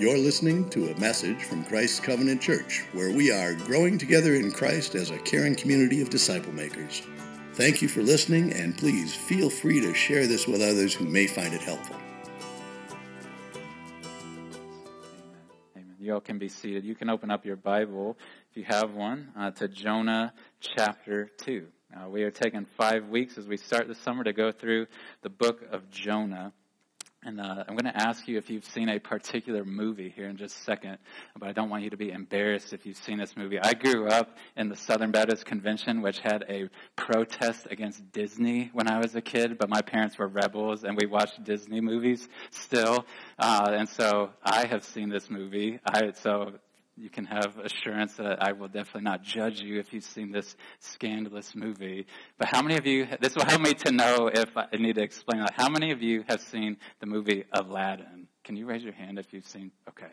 You're listening to a message from Christ's Covenant Church, where we are growing together in Christ as a caring community of disciple makers. Thank you for listening, and please feel free to share this with others who may find it helpful. Amen. You all can be seated. You can open up your Bible, if you have one, to Jonah chapter 2. Now, we are taking 5 weeks as we start this summer to go through the book of Jonah. And I'm going to ask you if you've seen a particular movie here in just a second, but I don't want you to be embarrassed if you've seen this movie. I grew up in the Southern Baptist Convention, which had a protest against Disney when I was a kid, but my parents were rebels, and we watched Disney movies still. And so I have seen this movie. You can have assurance that I will definitely not judge you if you've seen this scandalous movie. But how many of you, this will help me to know if I need to explain that. How many of you have seen the movie Aladdin? Can you raise your hand if you've seen, okay,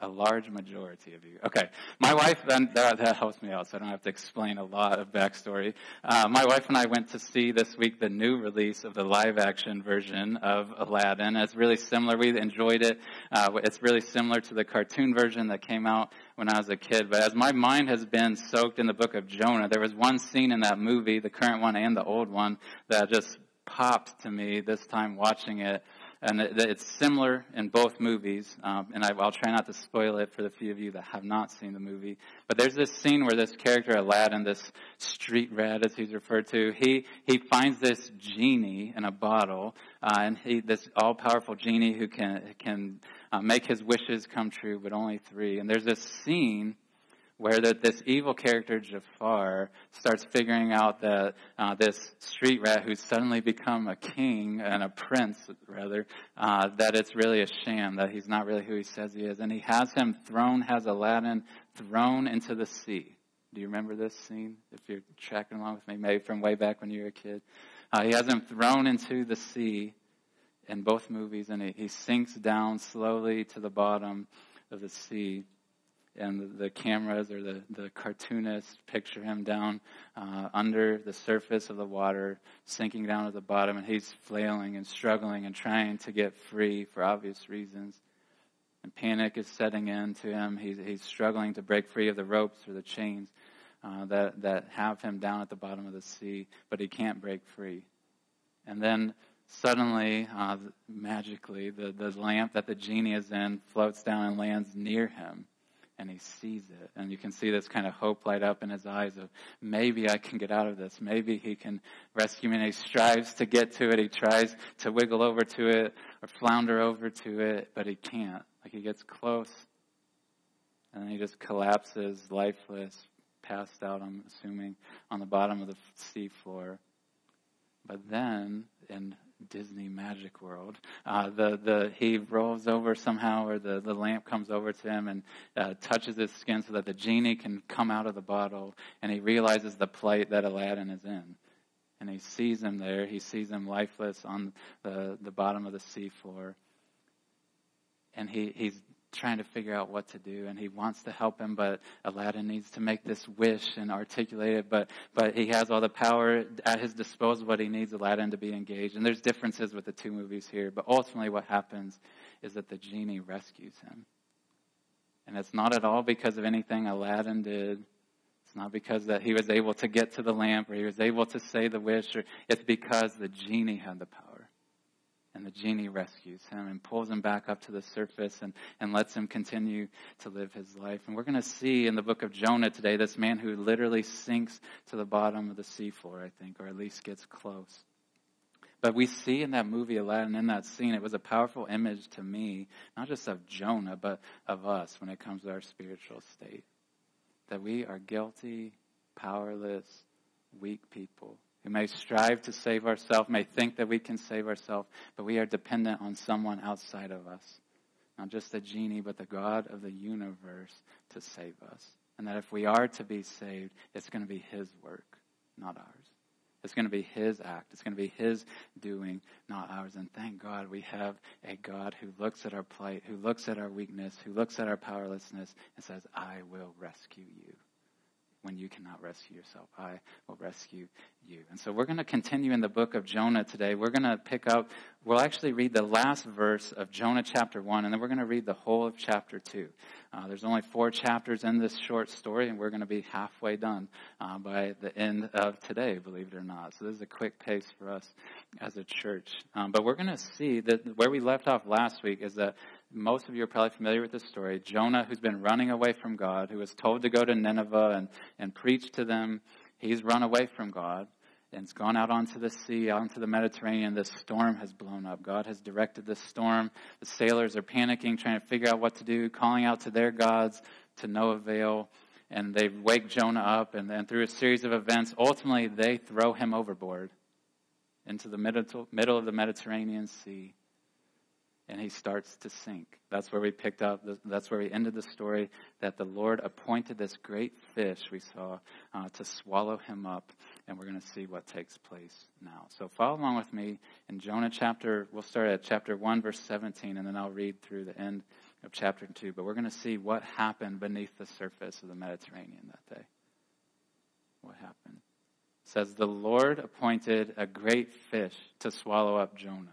a large majority of you. Okay, my wife, and that helps me out, so I don't have to explain a lot of backstory. My wife and I went to see this week the new release of the live-action version of Aladdin. It's really similar. We enjoyed it. It's really similar to the cartoon version that came out when I was a kid. But as my mind has been soaked in the book of Jonah, there was one scene in that movie, the current one and the old one, that just popped to me this time watching it. And it's similar in both movies, and I'll try not to spoil it for the few of you that have not seen the movie. But there's this scene where this character, Aladdin, this street rat as he's referred to, he finds this genie in a bottle, and this all-powerful genie who can make his wishes come true, but only three. And there's this scene where this evil character, Jafar, starts figuring out that this street rat who's suddenly become a king and a prince, that it's really a sham, that he's not really who he says he is. And he has Aladdin thrown into the sea. Do you remember this scene? If you're tracking along with me, maybe from way back when you were a kid. He has him thrown into the sea in both movies, and he sinks down slowly to the bottom of the sea. And the cameras or the cartoonists picture him down under the surface of the water, sinking down at the bottom, and he's flailing and struggling and trying to get free for obvious reasons. And panic is setting in to him. He's struggling to break free of the ropes or the chains that have him down at the bottom of the sea, but he can't break free. And then suddenly, magically, the lamp that the genie is in floats down and lands near him. And he sees it. And you can see this kind of hope light up in his eyes of, maybe I can get out of this. Maybe he can rescue me. And he strives to get to it. He tries to wiggle over to it or flounder over to it, but he can't. Like, he gets close, and then he just collapses, lifeless, passed out, I'm assuming, on the bottom of the seafloor. But then, in Disney magic world, he rolls over somehow, or the lamp comes over to him and touches his skin so that the genie can come out of the bottle, and he realizes the plight that Aladdin is in. And he sees him there. He sees him lifeless on the bottom of the seafloor. And he's trying to figure out what to do, and he wants to help him, but Aladdin needs to make this wish and articulate it, but he has all the power at his disposal, but he needs Aladdin to be engaged. And there's differences with the two movies here, but ultimately what happens is that the genie rescues him. And it's not at all because of anything Aladdin did. It's not because that he was able to get to the lamp, or he was able to say the wish, or it's because the genie had the power. And the genie rescues him and pulls him back up to the surface and lets him continue to live his life. And we're going to see in the book of Jonah today this man who literally sinks to the bottom of the seafloor, I think, or at least gets close. But we see in that movie Aladdin, in that scene, it was a powerful image to me, not just of Jonah, but of us when it comes to our spiritual state. That we are guilty, powerless, weak people. We may strive to save ourselves, may think that we can save ourselves, but we are dependent on someone outside of us. Not just the genie, but the God of the universe to save us. And that if we are to be saved, it's going to be his work, not ours. It's going to be his act. It's going to be his doing, not ours. And thank God we have a God who looks at our plight, who looks at our weakness, who looks at our powerlessness and says, I will rescue you. When you cannot rescue yourself, I will rescue you. And so we're going to continue in the book of Jonah today. We're going to we'll actually read the last verse of Jonah chapter 1, and then we're going to read the whole of chapter 2. There's only 4 chapters in this short story, and we're going to be halfway done by the end of today, believe it or not. So this is a quick pace for us as a church. But we're going to see that where we left off last week is that most of you are probably familiar with this story. Jonah, who's been running away from God, who was told to go to Nineveh and preach to them. He's run away from God and has gone out onto the sea, out into the Mediterranean. This storm has blown up. God has directed this storm. The sailors are panicking, trying to figure out what to do, calling out to their gods to no avail. And they wake Jonah up, and then through a series of events, ultimately they throw him overboard into the middle of the Mediterranean Sea, and he starts to sink. That's where we picked up. That's where we ended the story, that the Lord appointed this great fish we saw to swallow him up. And we're going to see what takes place now. So follow along with me in Jonah chapter. We'll start at chapter 1, verse 17, and then I'll read through the end of chapter 2. But we're going to see what happened beneath the surface of the Mediterranean that day. What happened? It says, the Lord appointed a great fish to swallow up Jonah.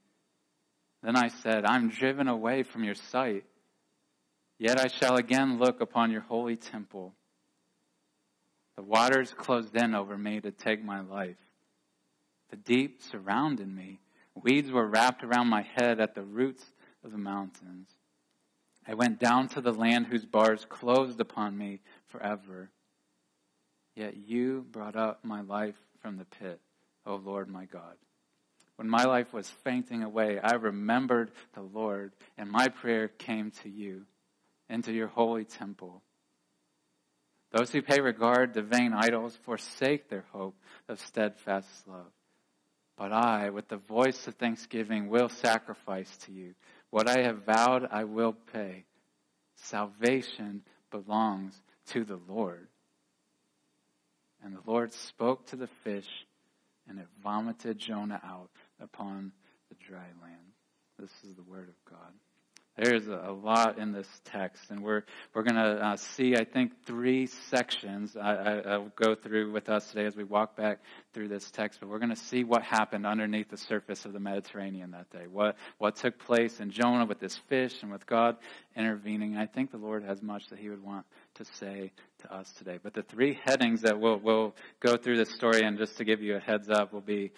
Then I said, I'm driven away from your sight, yet I shall again look upon your holy temple. The waters closed in over me to take my life. The deep surrounded me. Weeds were wrapped around my head at the roots of the mountains. I went down to the land whose bars closed upon me forever. Yet you brought up my life from the pit, O Lord my God. When my life was fainting away, I remembered the Lord, and my prayer came to you, and to your holy temple. Those who pay regard to vain idols forsake their hope of steadfast love. But I, with the voice of thanksgiving, will sacrifice to you. What I have vowed, I will pay. Salvation belongs to the Lord. And the Lord spoke to the fish, and it vomited Jonah out upon the dry land. This is the word of God. There's a lot in this text, and we're going to see, I think, 3 sections I'll go through with us today as we walk back through this text. But we're going to see what happened underneath the surface of the Mediterranean that day, what took place in Jonah with this fish and with God intervening. I think the Lord has much that he would want to say to us today. But the 3 headings that we'll go through this story, and just to give you a heads up, will be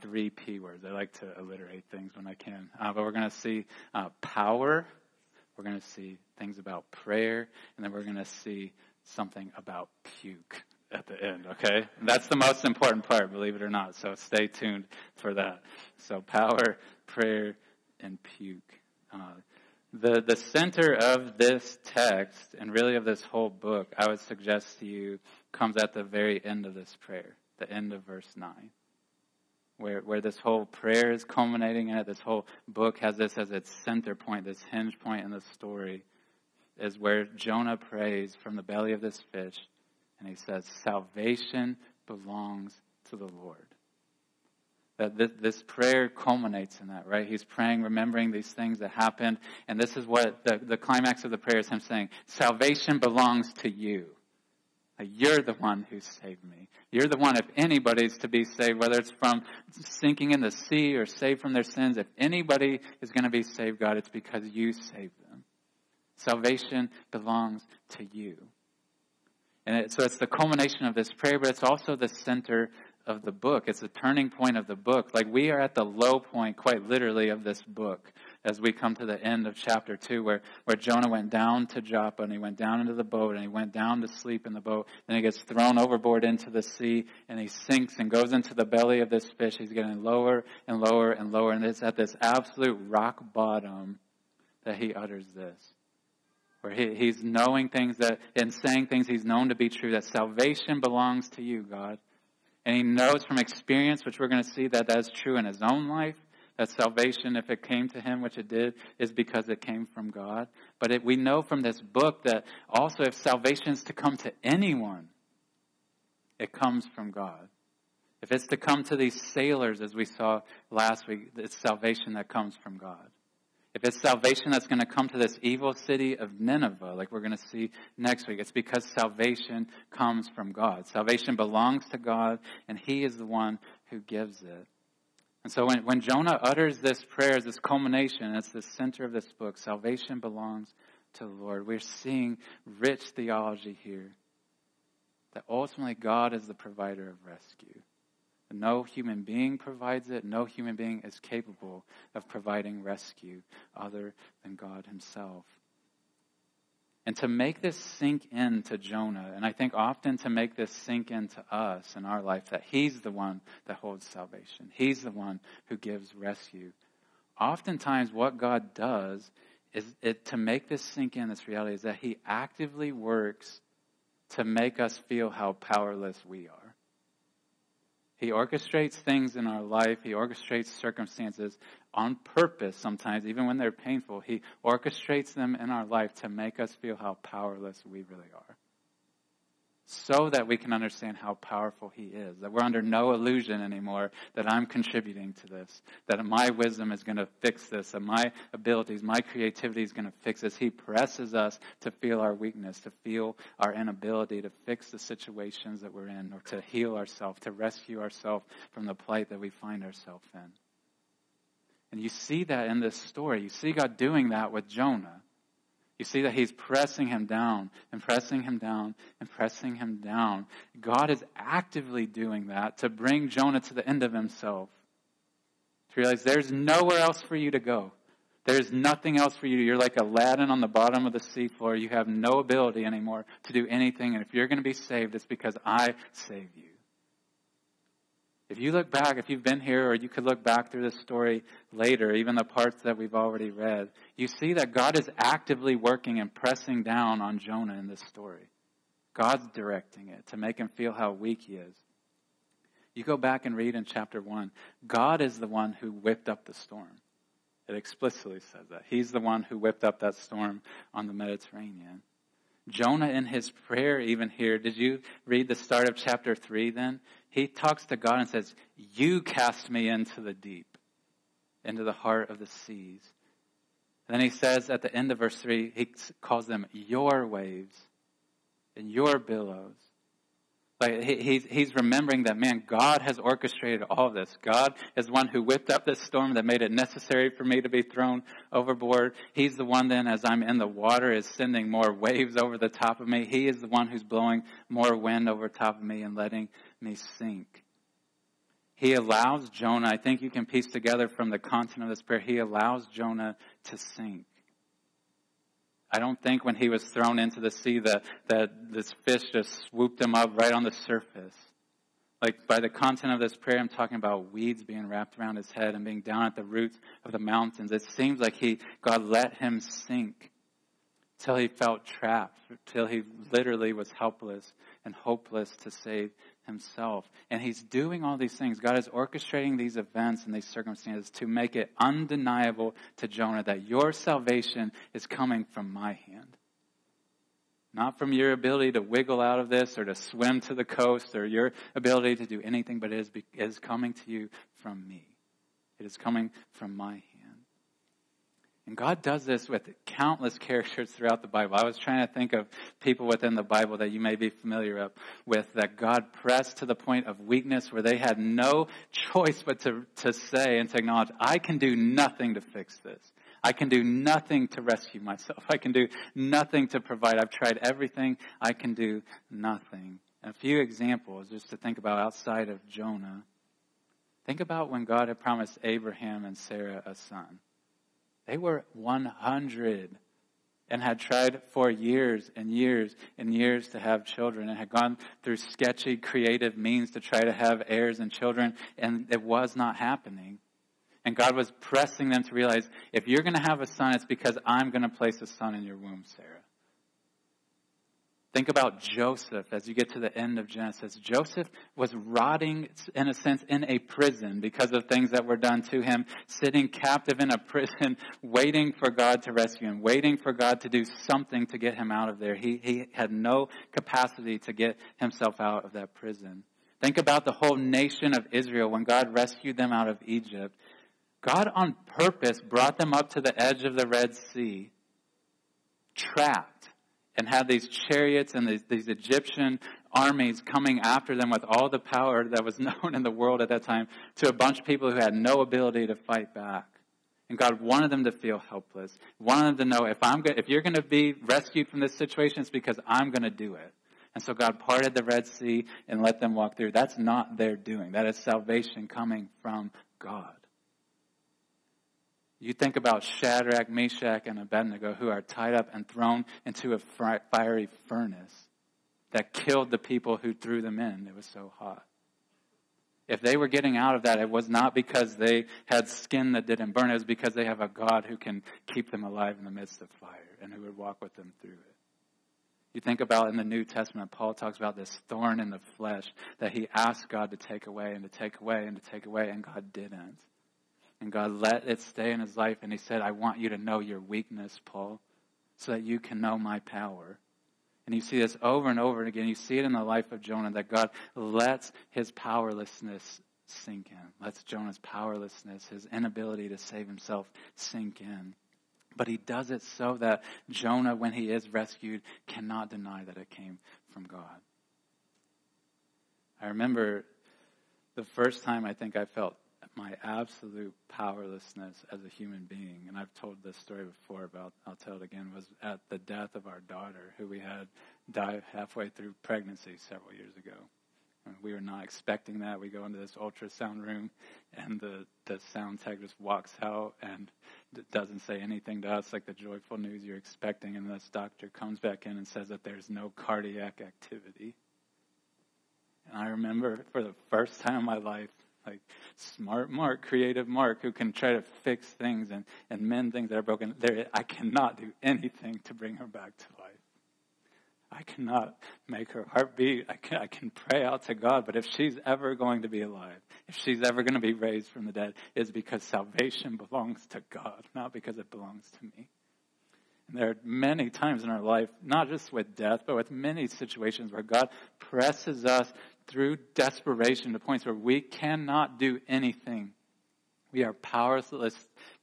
3 P words. I like to alliterate things when I can. But we're going to see power, we're going to see things about prayer, and then we're going to see something about puke at the end, okay? And that's the most important part, believe it or not. So stay tuned for that. So power, prayer, and puke. The center of this text, and really of this whole book, I would suggest to you, comes at the very end of this prayer, the end of verse 9, where this whole prayer is culminating in it. This whole book has this as its center point, this hinge point in the story, is where Jonah prays from the belly of this fish, and he says, salvation belongs to the Lord. That this prayer culminates in that, right? He's praying, remembering these things that happened. And this is what the climax of the prayer is, him saying, salvation belongs to you. You're the one who saved me. You're the one, if anybody's to be saved, whether it's from sinking in the sea or saved from their sins, if anybody is going to be saved, God, it's because you saved them. Salvation belongs to you. And so it's the culmination of this prayer, but it's also the center of the book. It's a turning point of the book. Like, we are at the low point, quite literally, of this book as we come to the end of chapter 2, where Jonah went down to Joppa, and he went down into the boat, and he went down to sleep in the boat. Then he gets thrown overboard into the sea, and he sinks and goes into the belly of this fish. He's getting lower and lower and lower, and it's at this absolute rock bottom that he utters this, where he's knowing things that, and saying things he's known to be true, that salvation belongs to you, God. And he knows from experience, which we're going to see that that's true in his own life, that salvation, if it came to him, which it did, is because it came from God. But we know from this book that also if salvation is to come to anyone, it comes from God. If it's to come to these sailors, as we saw last week, it's salvation that comes from God. If it's salvation that's going to come to this evil city of Nineveh, like we're going to see next week, it's because salvation comes from God. Salvation belongs to God, and he is the one who gives it. And so when Jonah utters this prayer, this culmination, it's the center of this book, salvation belongs to the Lord. We're seeing rich theology here, that ultimately God is the provider of rescue. No human being provides it. No human being is capable of providing rescue other than God himself. And to make this sink into Jonah, and I think often to make this sink into us in our life, that he's the one that holds salvation. He's the one who gives rescue. Oftentimes what God does to make this sink in, this reality, is that he actively works to make us feel how powerless we are. He orchestrates things in our life. He orchestrates circumstances on purpose sometimes, even when they're painful. He orchestrates them in our life to make us feel how powerless we really are, so that we can understand how powerful he is, that we're under no illusion anymore that I'm contributing to this, that my wisdom is going to fix this, that my abilities, my creativity is going to fix this. He presses us to feel our weakness, to feel our inability to fix the situations that we're in, or to heal ourselves, to rescue ourselves from the plight that we find ourselves in. And you see that in this story. You see God doing that with Jonah. You see that he's pressing him down and pressing him down and pressing him down. God is actively doing that to bring Jonah to the end of himself, to realize there's nowhere else for you to go. There's nothing else for you. You're like Aladdin on the bottom of the seafloor. You have no ability anymore to do anything. And if you're going to be saved, it's because I save you. If you look back, if you've been here, or you could look back through this story later, even the parts that we've already read, you see that God is actively working and pressing down on Jonah in this story. God's directing it to make him feel how weak he is. You go back and read in chapter 1, God is the one who whipped up the storm. It explicitly says that. He's the one who whipped up that storm on the Mediterranean. Jonah in his prayer even here, did you read the start of chapter 3 then? He talks to God and says, you cast me into the deep, into the heart of the seas. And then he says at the end of verse 3, he calls them your waves and your billows. Like he's remembering that, man, God has orchestrated all of this. God is the one who whipped up this storm that made it necessary for me to be thrown overboard. He's the one then, as I'm in the water, is sending more waves over the top of me. He is the one who's blowing more wind over top of me and letting me sink. He allows Jonah, I think you can piece together from the content of this prayer, he allows Jonah to sink. I don't think when he was thrown into the sea that this fish just swooped him up right on the surface. Like by the content of this prayer, I'm talking about weeds being wrapped around his head and being down at the roots of the mountains. It seems like God let him sink till he felt trapped, till he literally was helpless and hopeless to save himself. And he's doing all these things. God is orchestrating these events and these circumstances to make it undeniable to Jonah that your salvation is coming from my hand. Not from your ability to wiggle out of this or to swim to the coast or your ability to do anything, but it is coming to you from me. It is coming from my hand. And God does this with countless characters throughout the Bible. I was trying to think of people within the Bible that you may be familiar with, that God pressed to the point of weakness where they had no choice but to say and to acknowledge, I can do nothing to fix this. I can do nothing to rescue myself. I can do nothing to provide. I've tried everything. I can do nothing. And a few examples just to think about outside of Jonah. Think about when God had promised Abraham and Sarah a son. They were 100 and had tried for years and years and years to have children and had gone through sketchy, creative means to try to have heirs and children, and it was not happening. And God was pressing them to realize, if you're going to have a son, it's because I'm going to place a son in your womb, Sarah. Think about Joseph as you get to the end of Genesis. Joseph was rotting, in a sense, in a prison because of things that were done to him, sitting captive in a prison, waiting for God to rescue him, waiting for God to do something to get him out of there. He had no capacity to get himself out of that prison. Think about the whole nation of Israel when God rescued them out of Egypt. God on purpose brought them up to the edge of the Red Sea, trapped, and had these chariots and these Egyptian armies coming after them with all the power that was known in the world at that time to a bunch of people who had no ability to fight back. And God wanted them to feel helpless, wanted them to know, if you're going to be rescued from this situation, it's because I'm going to do it. And so God parted the Red Sea and let them walk through. That's not their doing. That is salvation coming from God. You think about Shadrach, Meshach, and Abednego, who are tied up and thrown into a fiery furnace that killed the people who threw them in. It was so hot. If they were getting out of that, it was not because they had skin that didn't burn. It was because they have a God who can keep them alive in the midst of fire and who would walk with them through it. You think about in the New Testament, Paul talks about this thorn in the flesh that he asked God to take away and to take away and to take away, and God didn't. And God let it stay in his life. And he said, I want you to know your weakness, Paul, so that you can know my power. And you see this over and over again. You see it in the life of Jonah, that God lets his powerlessness sink in. Lets Jonah's powerlessness, his inability to save himself, sink in. But he does it so that Jonah, when he is rescued, cannot deny that it came from God. I remember the first time I think I felt my absolute powerlessness as a human being, and I've told this story before, but I'll tell it again, was at the death of our daughter, who we had died halfway through pregnancy several years ago. And we were not expecting that. We go into this ultrasound room, and the sound tech just walks out and doesn't say anything to us, like the joyful news you're expecting, and this doctor comes back in and says that there's no cardiac activity. And I remember for the first time in my life, like smart Mark, creative Mark, who can try to fix things and mend things that are broken. I cannot do anything to bring her back to life. I cannot make her heart beat. I can pray out to God, but if she's ever going to be alive, if she's ever going to be raised from the dead, it's because salvation belongs to God, not because it belongs to me. And there are many times in our life, not just with death, but with many situations where God presses us through desperation to points where we cannot do anything. We are powerless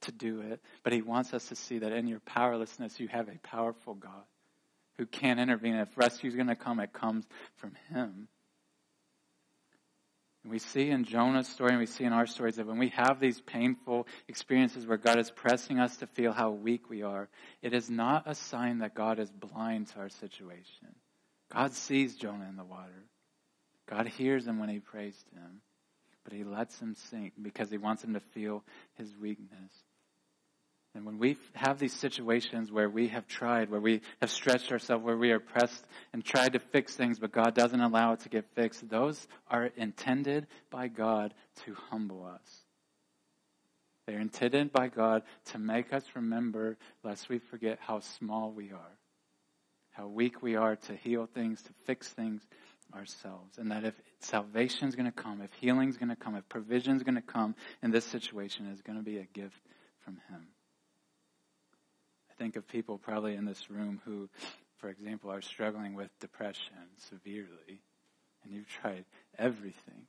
to do it, but he wants us to see that in your powerlessness, you have a powerful God who can intervene. If rescue is going to come, it comes from him. And we see in Jonah's story, and we see in our stories, that when we have these painful experiences where God is pressing us to feel how weak we are, it is not a sign that God is blind to our situation. God sees Jonah in the water. God hears him when he prays to him, but he lets him sink because he wants him to feel his weakness. And when we have these situations where we have tried, where we have stretched ourselves, where we are pressed and tried to fix things, but God doesn't allow it to get fixed, those are intended by God to humble us. They're intended by God to make us remember, lest we forget how small we are, how weak we are to heal things, to fix things ourselves. And that if salvation is going to come, if healing is going to come, if provision is going to come in this situation, is going to be a gift from him. I think of people probably in this room who, for example, are struggling with depression severely, and you've tried everything.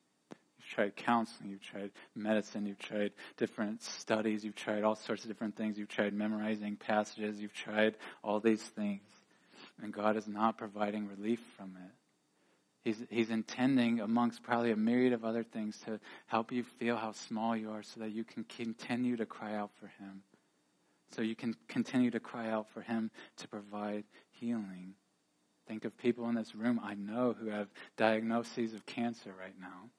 You've tried counseling, you've tried medicine, you've tried different studies, you've tried all sorts of different things, you've tried memorizing passages, you've tried all these things, and God is not providing relief from it. He's intending, amongst probably a myriad of other things, to help you feel how small you are so that you can continue to cry out for him. So you can continue to cry out for him to provide healing. Think of people in this room I know who have diagnoses of cancer right now.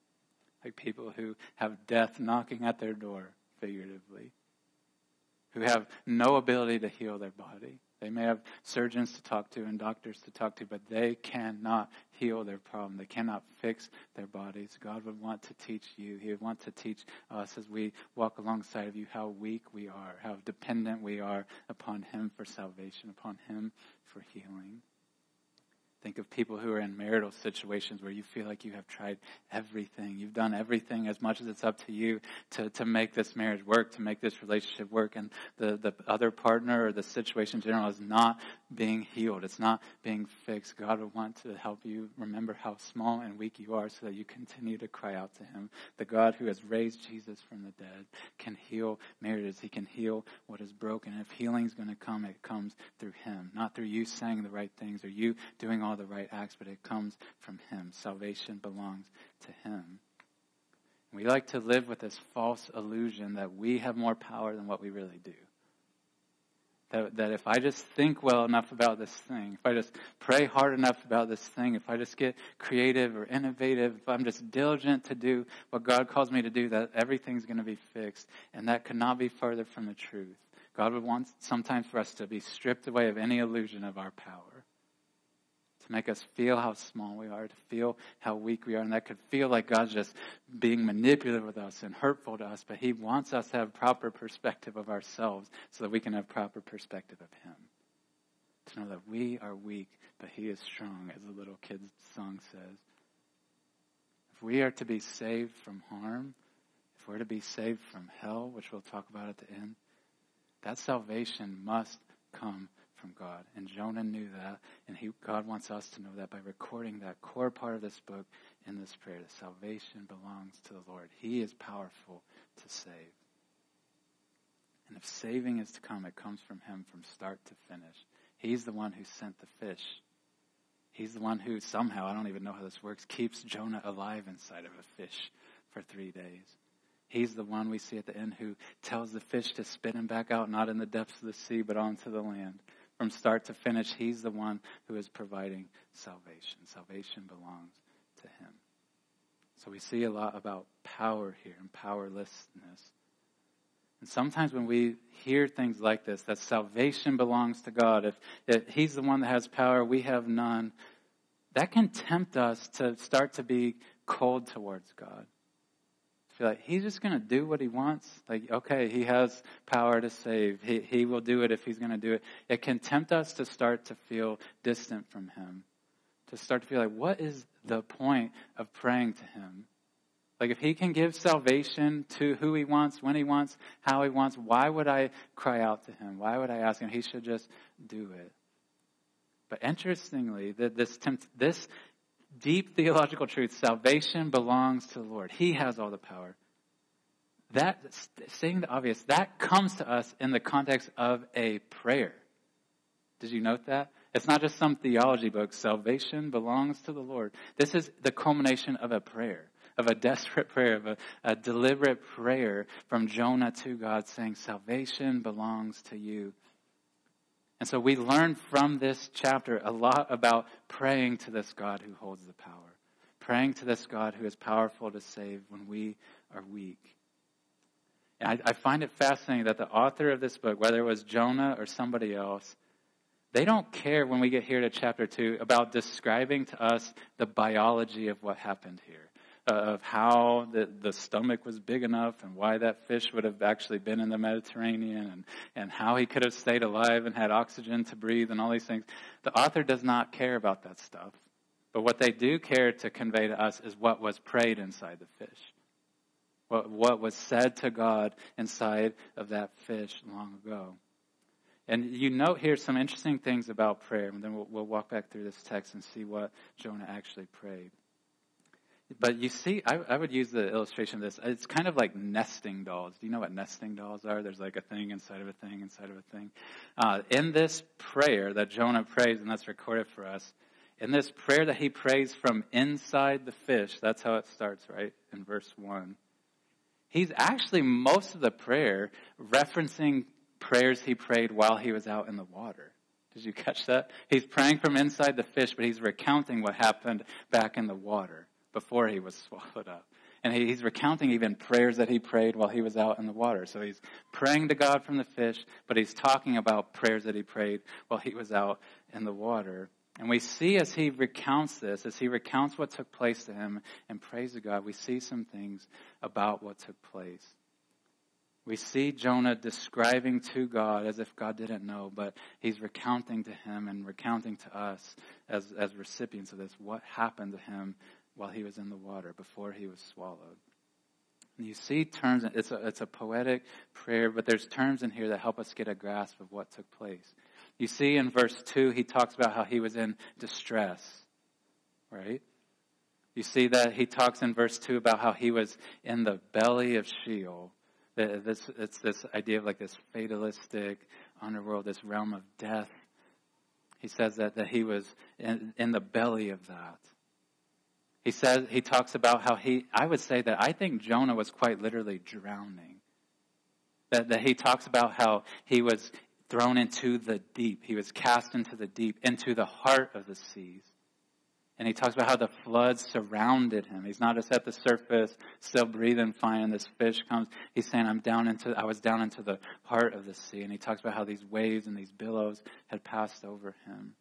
Like people who have death knocking at their door, figuratively. Who have no ability to heal their body. They may have surgeons to talk to and doctors to talk to, but they cannot heal their problem. They cannot fix their bodies. God would want to teach you. He would want to teach us as we walk alongside of you how weak we are, how dependent we are upon him for salvation, upon him for healing. Think of people who are in marital situations where you feel like you have tried everything. You've done everything as much as it's up to you to make this marriage work, to make this relationship work. And the other partner or the situation in general is not being healed. It's not being fixed. God will want to help you remember how small and weak you are so that you continue to cry out to him. The God who has raised Jesus from the dead can heal marriages. He can heal what is broken. If healing's going to come, it comes through him. Not through you saying the right things or you doing all the right acts, but it comes from him. Salvation belongs to him. We like to live with this false illusion that we have more power than what we really do. That if I just think well enough about this thing, if I just pray hard enough about this thing, if I just get creative or innovative, if I'm just diligent to do what God calls me to do, that everything's going to be fixed. And that could not be further from the truth. God would want sometimes for us to be stripped away of any illusion of our power, to make us feel how small we are, to feel how weak we are. And that could feel like God's just being manipulative with us and hurtful to us. But he wants us to have proper perspective of ourselves so that we can have proper perspective of him. To know that we are weak, but he is strong, as the little kid's song says. If we are to be saved from harm, if we're to be saved from hell, which we'll talk about at the end, that salvation must come from God. And Jonah knew that, and God wants us to know that by recording that core part of this book in this prayer, that salvation belongs to the Lord. He is powerful to save. And if saving is to come, it comes from him from start to finish. He's the one who sent the fish. He's the one who somehow, I don't even know how this works, keeps Jonah alive inside of a fish for 3 days. He's the one we see at the end who tells the fish to spit him back out, not in the depths of the sea, but onto the land. From start to finish, he's the one who is providing salvation. Salvation belongs to him. So we see a lot about power here and powerlessness. And sometimes when we hear things like this, that salvation belongs to God, if he's the one that has power, we have none, that can tempt us to start to be cold towards God. Feel like he's just going to do what he wants. Like, okay, he has power to save. He will do it if he's going to do it. It can tempt us to start to feel distant from him, to start to feel like, what is the point of praying to him? Like, if he can give salvation to who he wants, when he wants, how he wants, why would I cry out to him? Why would I ask him? He should just do it. But interestingly, this deep theological truth, salvation belongs to the Lord. He has all the power. That, saying the obvious, that comes to us in the context of a prayer. Did you note that? It's not just some theology book. Salvation belongs to the Lord. This is the culmination of a prayer, of a desperate prayer, of a deliberate prayer from Jonah to God saying, salvation belongs to you. And so we learn from this chapter a lot about praying to this God who holds the power. Praying to this God who is powerful to save when we are weak. And I find it fascinating that the author of this book, whether it was Jonah or somebody else, they don't care when we get here to chapter 2 about describing to us the biology of what happened here. Of how the stomach was big enough and why that fish would have actually been in the Mediterranean and how he could have stayed alive and had oxygen to breathe and all these things. The author does not care about that stuff. But what they do care to convey to us is what was prayed inside the fish. What was said to God inside of that fish long ago. And you note here some interesting things about prayer. And then we'll walk back through this text and see what Jonah actually prayed. But you see, I would use the illustration of this. It's kind of like nesting dolls. Do you know what nesting dolls are? There's like a thing inside of a thing inside of a thing. In this prayer that Jonah prays, and that's recorded for us, in this prayer that he prays from inside the fish, that's how it starts, right, in verse 1. He's actually, most of the prayer, referencing prayers he prayed while he was out in the water. Did you catch that? He's praying from inside the fish, but he's recounting what happened back in the water, before he was swallowed up. And he's recounting even prayers that he prayed while he was out in the water. So he's praying to God from the fish, but he's talking about prayers that he prayed while he was out in the water. And we see as he recounts this, as he recounts what took place to him and prays to God, we see some things about what took place. We see Jonah describing to God as if God didn't know, but he's recounting to him and recounting to us as recipients of this what happened to him while he was in the water, before he was swallowed. And you see terms, it's a poetic prayer, but there's terms in here that help us get a grasp of what took place. You see in verse 2, he talks about how he was in distress, right? You see that he talks in verse 2 about how he was in the belly of Sheol. It's this idea of like this fatalistic underworld, this realm of death. He says that he was in the belly of that. He talks about how I would say that I think Jonah was quite literally drowning. That he talks about how he was thrown into the deep. He was cast into the deep, into the heart of the seas. And he talks about how the flood surrounded him. He's not just at the surface, still breathing fine, and this fish comes. He's saying, I was down into the heart of the sea. And he talks about how these waves and these billows had passed over him.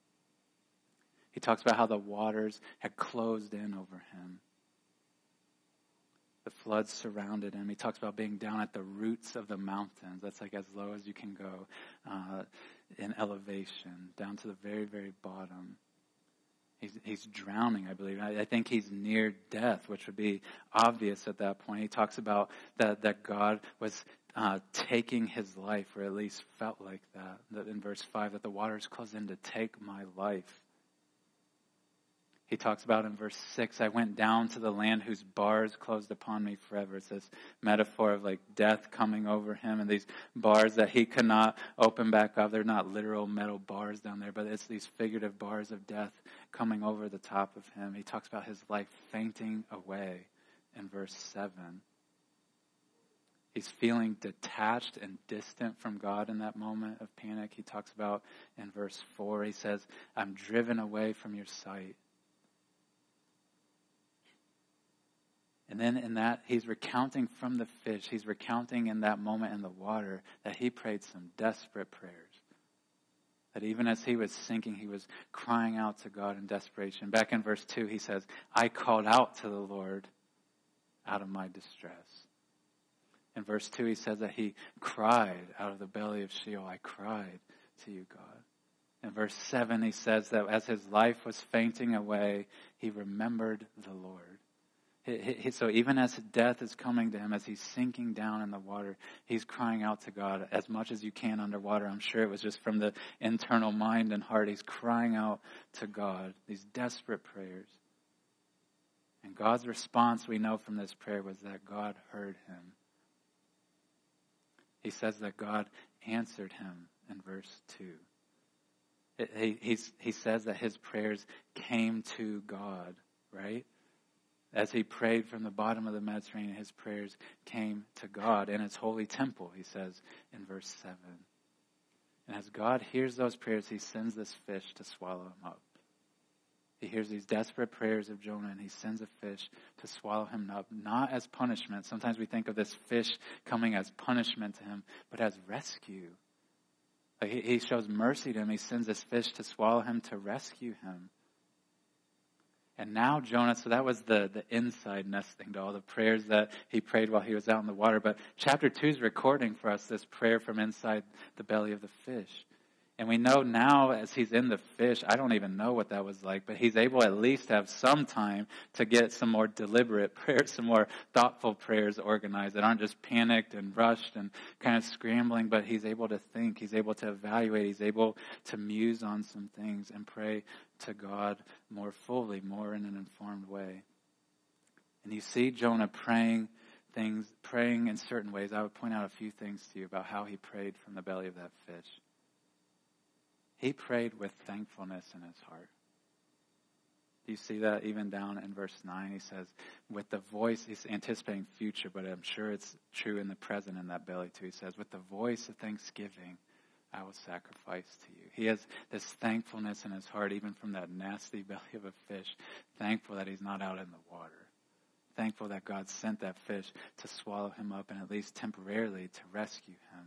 He talks about how the waters had closed in over him. The flood surrounded him. He talks about being down at the roots of the mountains. That's like as low as you can go in elevation, down to the very, very bottom. He's drowning, I believe. I think he's near death, which would be obvious at that point. He talks about that God was taking his life, or at least felt like that. In verse 5, that the waters closed in to take my life. He talks about in verse 6, I went down to the land whose bars closed upon me forever. It's this metaphor of like death coming over him and these bars that he could not open back up. They're not literal metal bars down there, but it's these figurative bars of death coming over the top of him. He talks about his life fainting away in verse 7. He's feeling detached and distant from God in that moment of panic. He talks about in verse 4, he says, I'm driven away from your sight. And then in that, he's recounting from the fish, he's recounting in that moment in the water that he prayed some desperate prayers. That even as he was sinking, he was crying out to God in desperation. Back in verse 2, he says, I called out to the Lord out of my distress. In verse 2, he says that he cried out of the belly of Sheol. I cried to you, God. In verse 7, he says that as his life was fainting away, he remembered the Lord. So even as death is coming to him, as he's sinking down in the water, he's crying out to God as much as you can underwater. I'm sure it was just from the internal mind and heart. He's crying out to God, these desperate prayers. And God's response, we know from this prayer, was that God heard him. He says that God answered him in verse 2. He says that his prayers came to God, right? As he prayed from the bottom of the Mediterranean, his prayers came to God in his holy temple, he says in verse 7. And as God hears those prayers, he sends this fish to swallow him up. He hears these desperate prayers of Jonah, and he sends a fish to swallow him up, not as punishment. Sometimes we think of this fish coming as punishment to him, but as rescue. Like he shows mercy to him. He sends this fish to swallow him, to rescue him. And now Jonah, so that was the inside nesting to all the prayers that he prayed while he was out in the water. But chapter 2 is recording for us this prayer from inside the belly of the fish. And we know now as he's in the fish, I don't even know what that was like, but he's able at least to have some time to get some more deliberate prayers, some more thoughtful prayers organized that aren't just panicked and rushed and kind of scrambling, but he's able to think, he's able to evaluate, he's able to muse on some things and pray to God more fully, more in an informed way. And you see Jonah praying in certain ways. I would point out a few things to you about how he prayed from the belly of that fish. He prayed with thankfulness in his heart. Do you see that even down in verse 9? He says, with the voice, he's anticipating future, but I'm sure it's true in the present in that belly too. He says, with the voice of thanksgiving, I will sacrifice to you. He has this thankfulness in his heart, even from that nasty belly of a fish, thankful that he's not out in the water. Thankful that God sent that fish to swallow him up and at least temporarily to rescue him.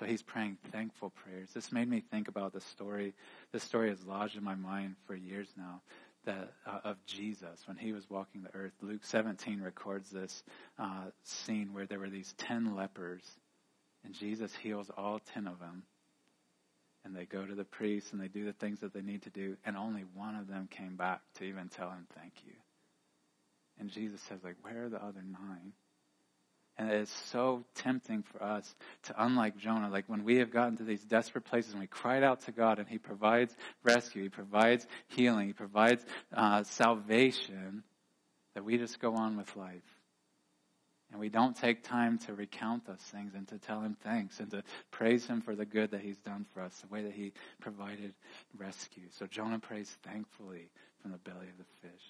So he's praying thankful prayers. This made me think about the story. This story has lodged in my mind for years now. of Jesus when he was walking the earth. Luke 17 records this scene where there were these 10 lepers, and Jesus heals all 10 of them. And they go to the priests and they do the things that they need to do. And only one of them came back to even tell him, thank you. And Jesus says, like, where are the other 9? And it's so tempting for us to, unlike Jonah, like when we have gotten to these desperate places and we cried out to God and he provides rescue, he provides healing, he provides salvation, that we just go on with life. And we don't take time to recount those things and to tell him thanks and to praise him for the good that he's done for us, the way that he provided rescue. So Jonah prays thankfully from the belly of the fish.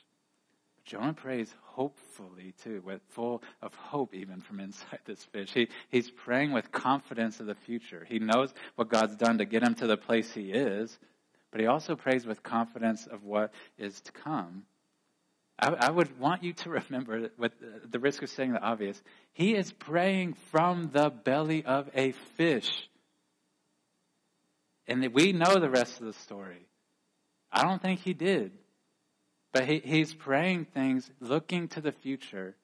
Jonah prays hopefully too, with full of hope even from inside this fish. He's praying with confidence of the future. He knows what God's done to get him to the place he is, but he also prays with confidence of what is to come. I would want you to remember, with the risk of saying the obvious, he is praying from the belly of a fish. And we know the rest of the story. I don't think he did. But he's praying things, looking to the future,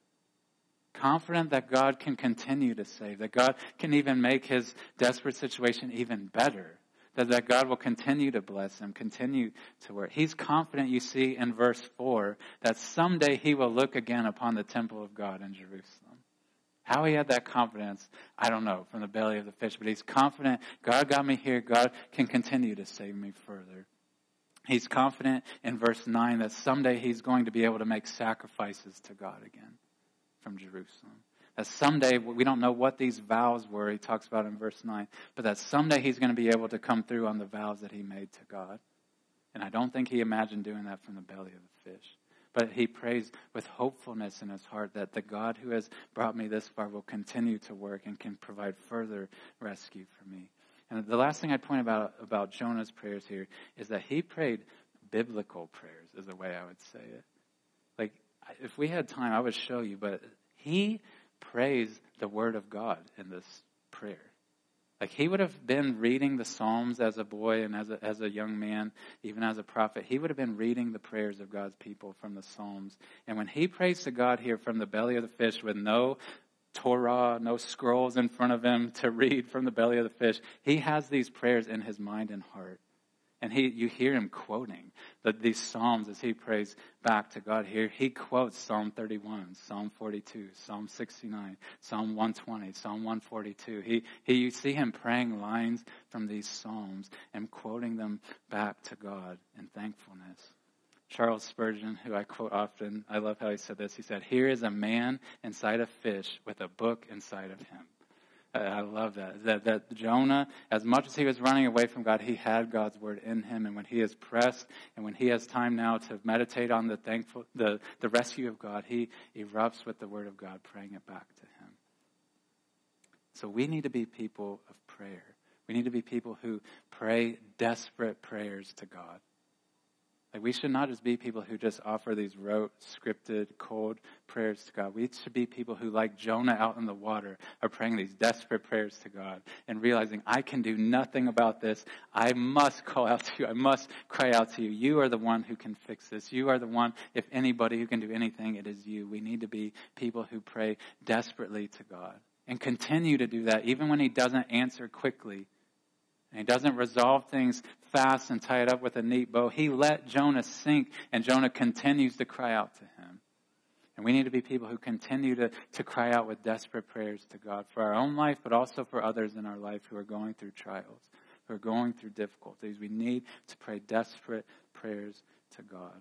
confident that God can continue to save, that God can even make his desperate situation even better, that God will continue to bless him, continue to work. He's confident, you see, in verse 4, that someday he will look again upon the temple of God in Jerusalem. How he had that confidence, I don't know, from the belly of the fish, but he's confident, God got me here, God can continue to save me further. He's confident in verse 9 that someday he's going to be able to make sacrifices to God again from Jerusalem. That someday, we don't know what these vows were he talks about in verse 9, but that someday he's going to be able to come through on the vows that he made to God. And I don't think he imagined doing that from the belly of the fish. But he prays with hopefulness in his heart that the God who has brought me this far will continue to work and can provide further rescue for me. And the last thing I'd point about Jonah's prayers here is that he prayed biblical prayers, is the way I would say it. Like, if we had time, I would show you, but he prays the word of God in this prayer. Like, he would have been reading the Psalms as a boy and as a young man, even as a prophet. He would have been reading the prayers of God's people from the Psalms. And when he prays to God here from the belly of the fish with no Torah, no scrolls in front of him to read from the belly of the fish, he has these prayers in his mind and heart. And you hear him quoting these Psalms as he prays back to God here. He quotes Psalm 31, Psalm 42, Psalm 69, Psalm 120, Psalm 142. You see him praying lines from these Psalms and quoting them back to God in thankfulness. Charles Spurgeon, who I quote often, I love how he said this. He said, here is a man inside a fish with a book inside of him. I love that. That Jonah, as much as he was running away from God, he had God's word in him. And when he is pressed and when he has time now to meditate on the rescue of God, he erupts with the word of God, praying it back to him. So we need to be people of prayer. We need to be people who pray desperate prayers to God. Like, we should not just be people who just offer these rote, scripted, cold prayers to God. We should be people who, like Jonah out in the water, are praying these desperate prayers to God and realizing, I can do nothing about this. I must call out to you. I must cry out to you. You are the one who can fix this. You are the one, if anybody, who can do anything, it is you. We need to be people who pray desperately to God and continue to do that even when he doesn't answer quickly. And he doesn't resolve things fast and tie it up with a neat bow. He let Jonah sink, and Jonah continues to cry out to him. And we need to be people who continue to cry out with desperate prayers to God for our own life, but also for others in our life who are going through trials, who are going through difficulties. We need to pray desperate prayers to God.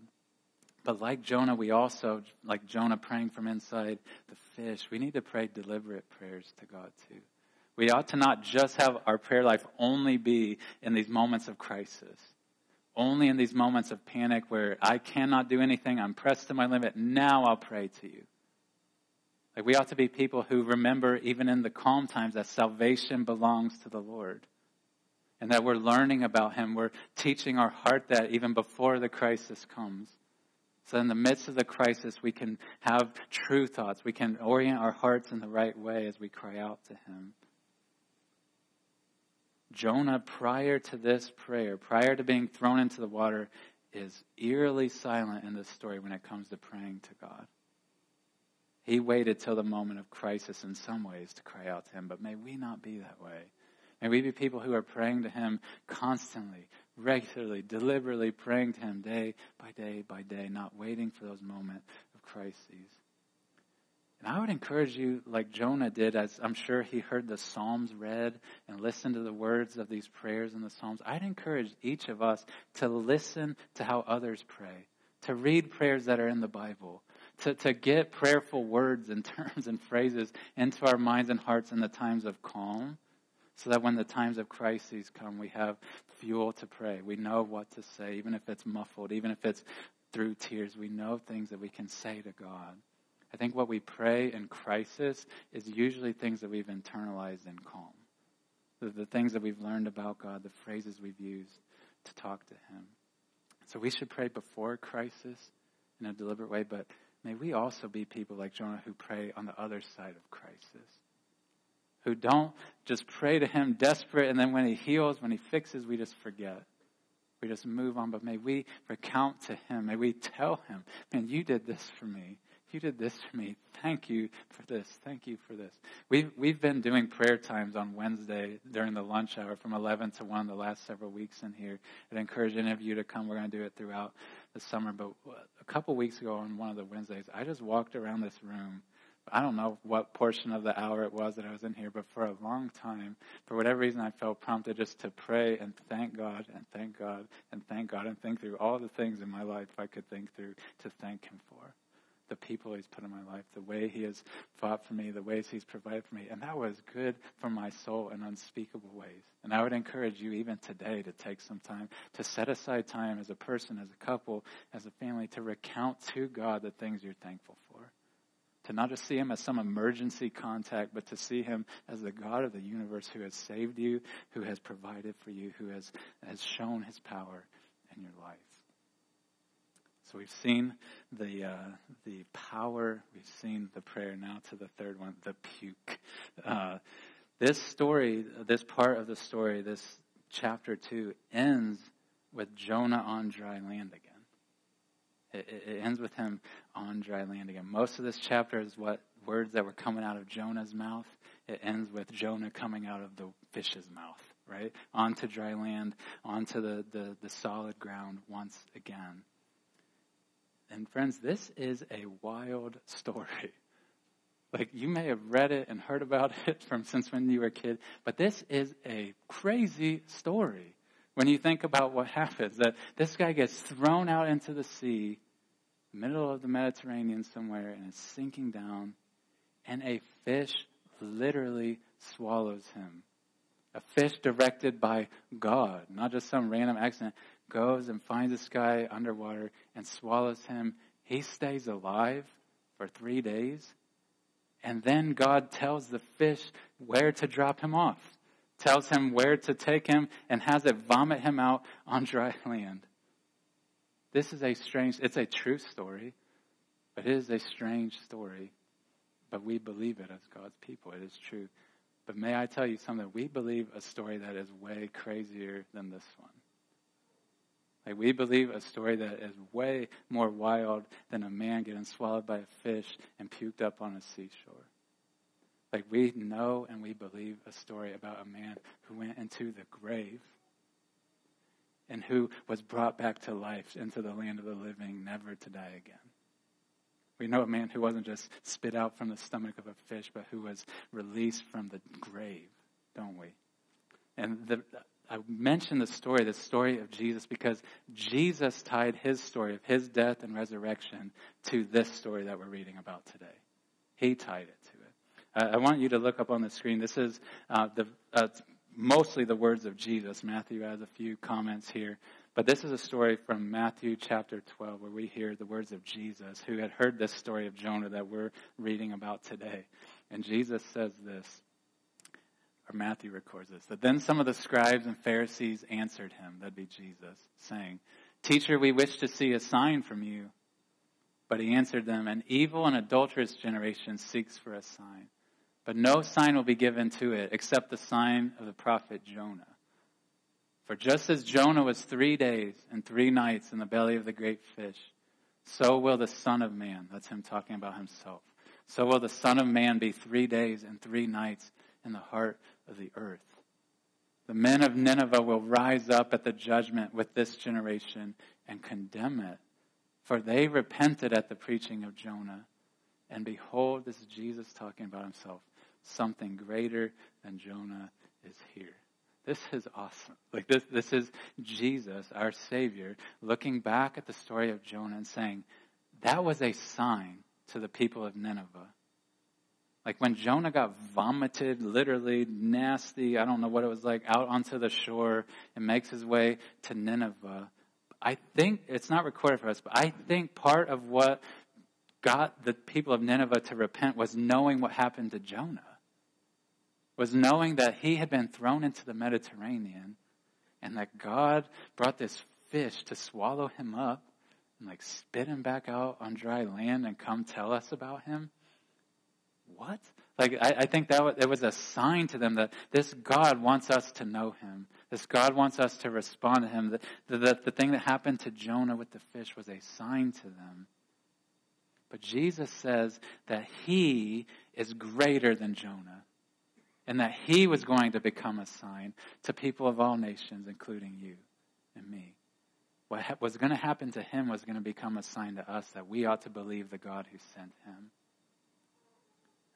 But like Jonah, we also, like Jonah praying from inside the fish, we need to pray deliberate prayers to God too. We ought to not just have our prayer life only be in these moments of crisis, only in these moments of panic where I cannot do anything, I'm pressed to my limit, now I'll pray to you. Like, we ought to be people who remember even in the calm times that salvation belongs to the Lord and that we're learning about him. We're teaching our heart that even before the crisis comes. So in the midst of the crisis, we can have true thoughts. We can orient our hearts in the right way as we cry out to him. Jonah, prior to this prayer, prior to being thrown into the water, is eerily silent in this story when it comes to praying to God. He waited till the moment of crisis in some ways to cry out to him, but may we not be that way. May we be people who are praying to him constantly, regularly, deliberately praying to him day by day by day, not waiting for those moments of crises. And I would encourage you, like Jonah did, as I'm sure he heard the Psalms read and listened to the words of these prayers in the Psalms, I'd encourage each of us to listen to how others pray, to read prayers that are in the Bible, to get prayerful words and terms and phrases into our minds and hearts in the times of calm, so that when the times of crises come, we have fuel to pray. We know what to say, even if it's muffled, even if it's through tears. We know things that we can say to God. I think what we pray in crisis is usually things that we've internalized in calm. The things that we've learned about God, the phrases we've used to talk to him. So we should pray before crisis in a deliberate way, but may we also be people like Jonah who pray on the other side of crisis. Who don't just pray to him desperate, and then when he heals, when he fixes, we just forget. We just move on, but may we recount to him. May we tell him, man, you did this for me. You did this for me. Thank you for this. Thank you for this. We've been doing prayer times on Wednesday during the lunch hour from 11 to 1 the last several weeks in here. I'd encourage any of you to come. We're going to do it throughout the summer. But a couple weeks ago on one of the Wednesdays, I just walked around this room. I don't know what portion of the hour it was that I was in here, but for a long time, for whatever reason, I felt prompted just to pray and thank God and thank God and thank God and think through all the things in my life I could think through to thank him for. The people he's put in my life, the way he has fought for me, the ways he's provided for me. And that was good for my soul in unspeakable ways. And I would encourage you even today to take some time, to set aside time as a person, as a couple, as a family, to recount to God the things you're thankful for. To not just see him as some emergency contact, but to see him as the God of the universe who has saved you, who has provided for you, who has shown his power in your life. So we've seen the power, we've seen the prayer. Now to the third one, the puke. This story, this part of the story, this chapter 2 ends with Jonah on dry land again. It ends with him on dry land again. Most of this chapter is what words that were coming out of Jonah's mouth. It ends with Jonah coming out of the fish's mouth, right? Onto dry land, onto the solid ground once again. And friends, this is a wild story. Like, you may have read it and heard about it from since when you were a kid, but this is a crazy story when you think about what happens. That this guy gets thrown out into the sea, middle of the Mediterranean somewhere, and is sinking down, and a fish literally swallows him. A fish directed by God, not just some random accident, goes and finds this guy underwater and swallows him. He stays alive for 3 days. And then God tells the fish where to drop him off, tells him where to take him, and has it vomit him out on dry land. This is a strange, it's a true story, but it is a strange story. But we believe it as God's people. It is true. But may I tell you something? We believe a story that is way crazier than this one. Like, we believe a story that is way more wild than a man getting swallowed by a fish and puked up on a seashore. Like, we know and we believe a story about a man who went into the grave and who was brought back to life into the land of the living, never to die again. We know a man who wasn't just spit out from the stomach of a fish, but who was released from the grave, don't we? And I mentioned the story of Jesus, because Jesus tied his story of his death and resurrection to this story that we're reading about today. He tied it to it. I want you to look up on the screen. This is mostly the words of Jesus. Matthew has a few comments here. But this is a story from Matthew chapter 12, where we hear the words of Jesus, who had heard this story of Jonah that we're reading about today. And Jesus says this, or Matthew records this, that then some of the scribes and Pharisees answered him, that'd be Jesus, saying, "Teacher, we wish to see a sign from you." But he answered them, "An evil and adulterous generation seeks for a sign, but no sign will be given to it except the sign of the prophet Jonah. For just as Jonah was 3 days and 3 nights in the belly of the great fish, so will the Son of Man," that's him talking about himself, "so will the Son of Man be 3 days and 3 nights in the heart of the earth. The men of Nineveh will rise up at the judgment with this generation and condemn it, for they repented at the preaching of Jonah. And behold," this is Jesus talking about himself, "something greater than Jonah is here." This is awesome. Like this is Jesus, our Savior, looking back at the story of Jonah and saying, that was a sign to the people of Nineveh. Like when Jonah got vomited, literally nasty, I don't know what it was like, out onto the shore and makes his way to Nineveh. I think, it's not recorded for us, but I think part of what got the people of Nineveh to repent was knowing what happened to Jonah. Was knowing that he had been thrown into the Mediterranean and that God brought this fish to swallow him up and like spit him back out on dry land and come tell us about him. What? Like I think that it was a sign to them that this God wants us to know him. This God wants us to respond to him. The thing that happened to Jonah with the fish was a sign to them. But Jesus says that he is greater than Jonah and that he was going to become a sign to people of all nations, including you and me. What was going to happen to him was going to become a sign to us that we ought to believe the God who sent him.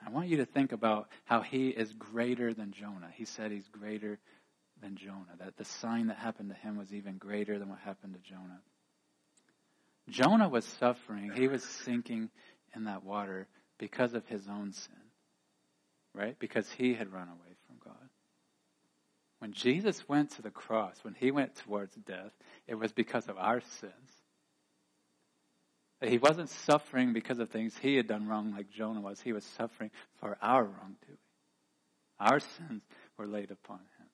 I want you to think about how he is greater than Jonah. He said he's greater than Jonah, that the sign that happened to him was even greater than what happened to Jonah. Jonah was suffering. He was sinking in that water because of his own sin, right? Because he had run away from God. When Jesus went to the cross, when he went towards death, it was because of our sins. He wasn't suffering because of things he had done wrong like Jonah was. He was suffering for our wrongdoing. Our sins were laid upon him.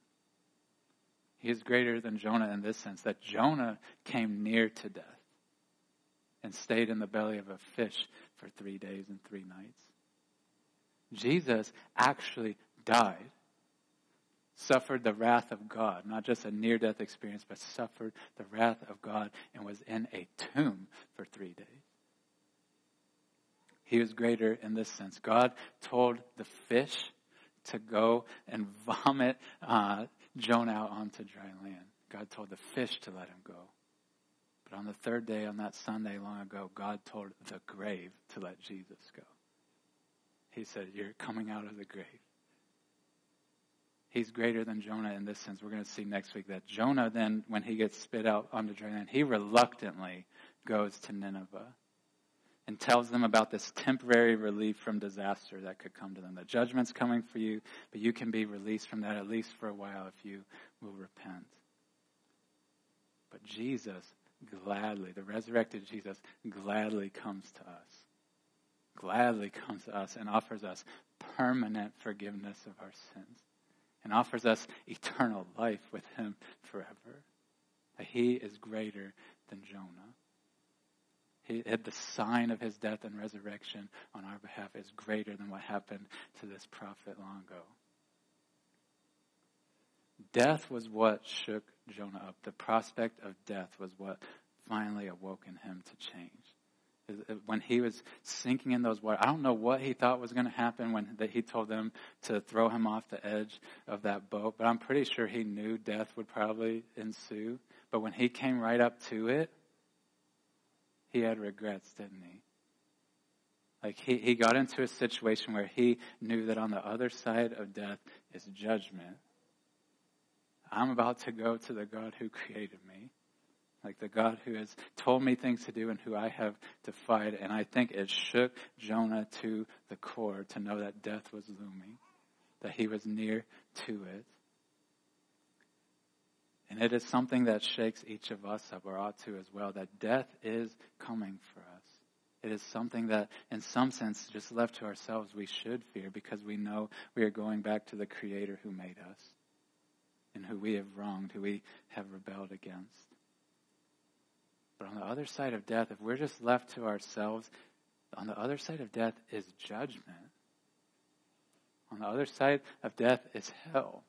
He is greater than Jonah in this sense, that Jonah came near to death and stayed in the belly of a fish for 3 days and 3 nights. Jesus actually died, suffered the wrath of God, not just a near-death experience, but suffered the wrath of God and was in a tomb for 3 days. He was greater in this sense. God told the fish to go and vomit Jonah out onto dry land. God told the fish to let him go. But on the third day, on that Sunday long ago, God told the grave to let Jesus go. He said, "You're coming out of the grave." He's greater than Jonah in this sense. We're going to see next week that Jonah then, when he gets spit out onto dry land, he reluctantly goes to Nineveh and tells them about this temporary relief from disaster that could come to them. The judgment's coming for you, but you can be released from that at least for a while if you will repent. But Jesus gladly, the resurrected Jesus, gladly comes to us. Gladly comes to us and offers us permanent forgiveness of our sins and offers us eternal life with him forever. That he is greater than Jonah. He had the sign of his death and resurrection on our behalf is greater than what happened to this prophet long ago. Death was what shook Jonah up. The prospect of death was what finally awoke in him to change. When he was sinking in those waters, I don't know what he thought was going to happen when he told them to throw him off the edge of that boat, but I'm pretty sure he knew death would probably ensue. But when he came right up to it, he had regrets, didn't he? Like he got into a situation where he knew that on the other side of death is judgment. I'm about to go to the God who created me, like the God who has told me things to do and who I have defied. And I think it shook Jonah to the core to know that death was looming, that he was near to it. And it is something that shakes each of us up, or ought to as well, that death is coming for us. It is something that, in some sense, just left to ourselves, we should fear because we know we are going back to the Creator who made us. And who we have wronged, who we have rebelled against. But on the other side of death, if we're just left to ourselves, on the other side of death is judgment. On the other side of death is hell.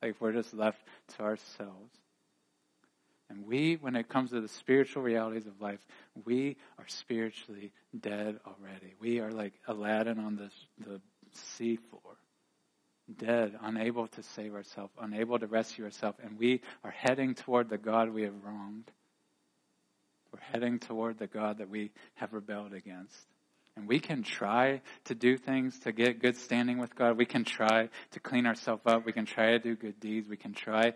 Like if we're just left to ourselves. And we, when it comes to the spiritual realities of life, we are spiritually dead already. We are like Aladdin on the seafloor. Dead, unable to save ourselves, unable to rescue ourselves. And we are heading toward the God we have wronged. We're heading toward the God that we have rebelled against. And we can try to do things to get good standing with God. We can try to clean ourselves up. We can try to do good deeds. We can try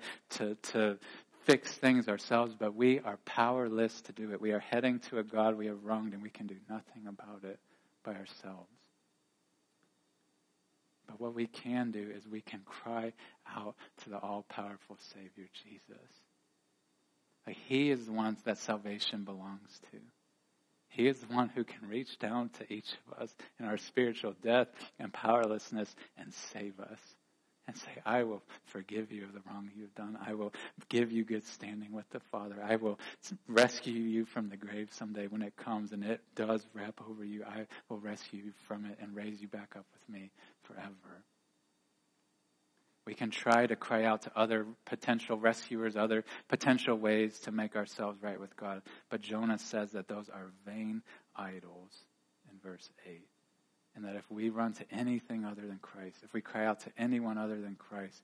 to fix things ourselves, but we are powerless to do it. We are heading to a God we have wronged, and we can do nothing about it by ourselves. But what we can do is we can cry out to the all-powerful Savior, Jesus. Like, he is the one that salvation belongs to. He is the one who can reach down to each of us in our spiritual death and powerlessness and save us. And say, I will forgive you of the wrong you've done. I will give you good standing with the Father. I will rescue you from the grave someday when it comes and it does wrap over you. I will rescue you from it and raise you back up with me forever. We can try to cry out to other potential rescuers, other potential ways to make ourselves right with God. But Jonah says that those are vain idols in verse 8. And that if we run to anything other than Christ, if we cry out to anyone other than Christ,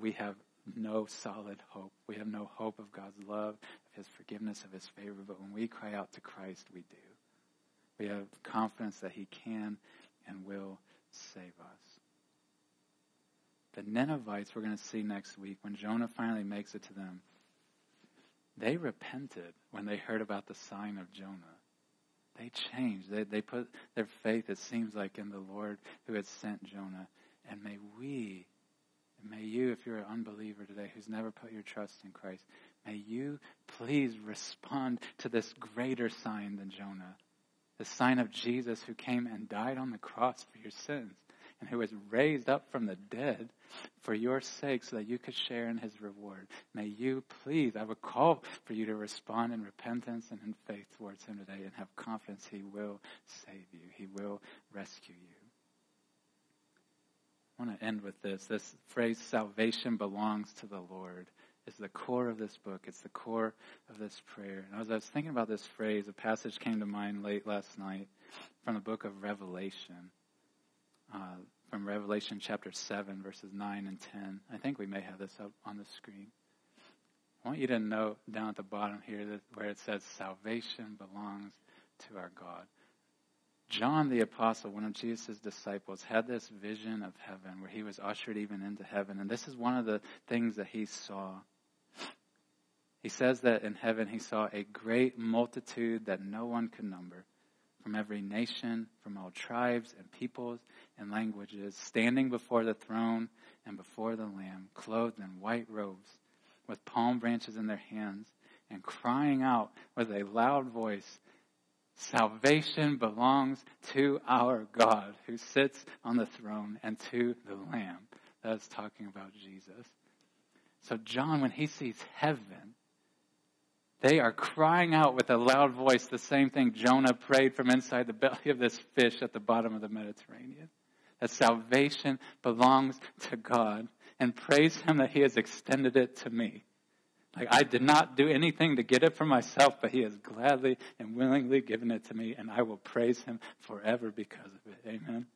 we have no solid hope. We have no hope of God's love, of his forgiveness, of his favor. But when we cry out to Christ, we do. We have confidence that he can and will save us. The Ninevites, we're going to see next week, when Jonah finally makes it to them, they repented when they heard about the sign of Jonah. They changed. They put their faith, it seems like, in the Lord who had sent Jonah. And may you, if you're an unbeliever today who's never put your trust in Christ, may you please respond to this greater sign than Jonah. The sign of Jesus who came and died on the cross for your sins and who was raised up from the dead for your sake so that you could share in his reward. May you please, I would call for you to respond in repentance and in faith towards him today and have confidence he will save you. He will rescue you. I want to end with this. This phrase, salvation belongs to the Lord, is the core of this book. It's the core of this prayer. And as I was thinking about this phrase, a passage came to mind late last night from the book of Revelation. From Revelation chapter 7, verses 9 and 10. I think we may have this up on the screen. I want you to note down at the bottom here that where it says, salvation belongs to our God. John the Apostle, one of Jesus' disciples, had this vision of heaven where he was ushered even into heaven. And this is one of the things that he saw. He says that in heaven he saw a great multitude that no one could number, from every nation, from all tribes and peoples and languages, standing before the throne and before the Lamb, clothed in white robes, with palm branches in their hands, and crying out with a loud voice, salvation belongs to our God who sits on the throne and to the Lamb. That is talking about Jesus. So John, when he sees heaven, they are crying out with a loud voice the same thing Jonah prayed from inside the belly of this fish at the bottom of the Mediterranean. That salvation belongs to God, and praise him that he has extended it to me. Like, I did not do anything to get it for myself, but he has gladly and willingly given it to me, and I will praise him forever because of it. Amen.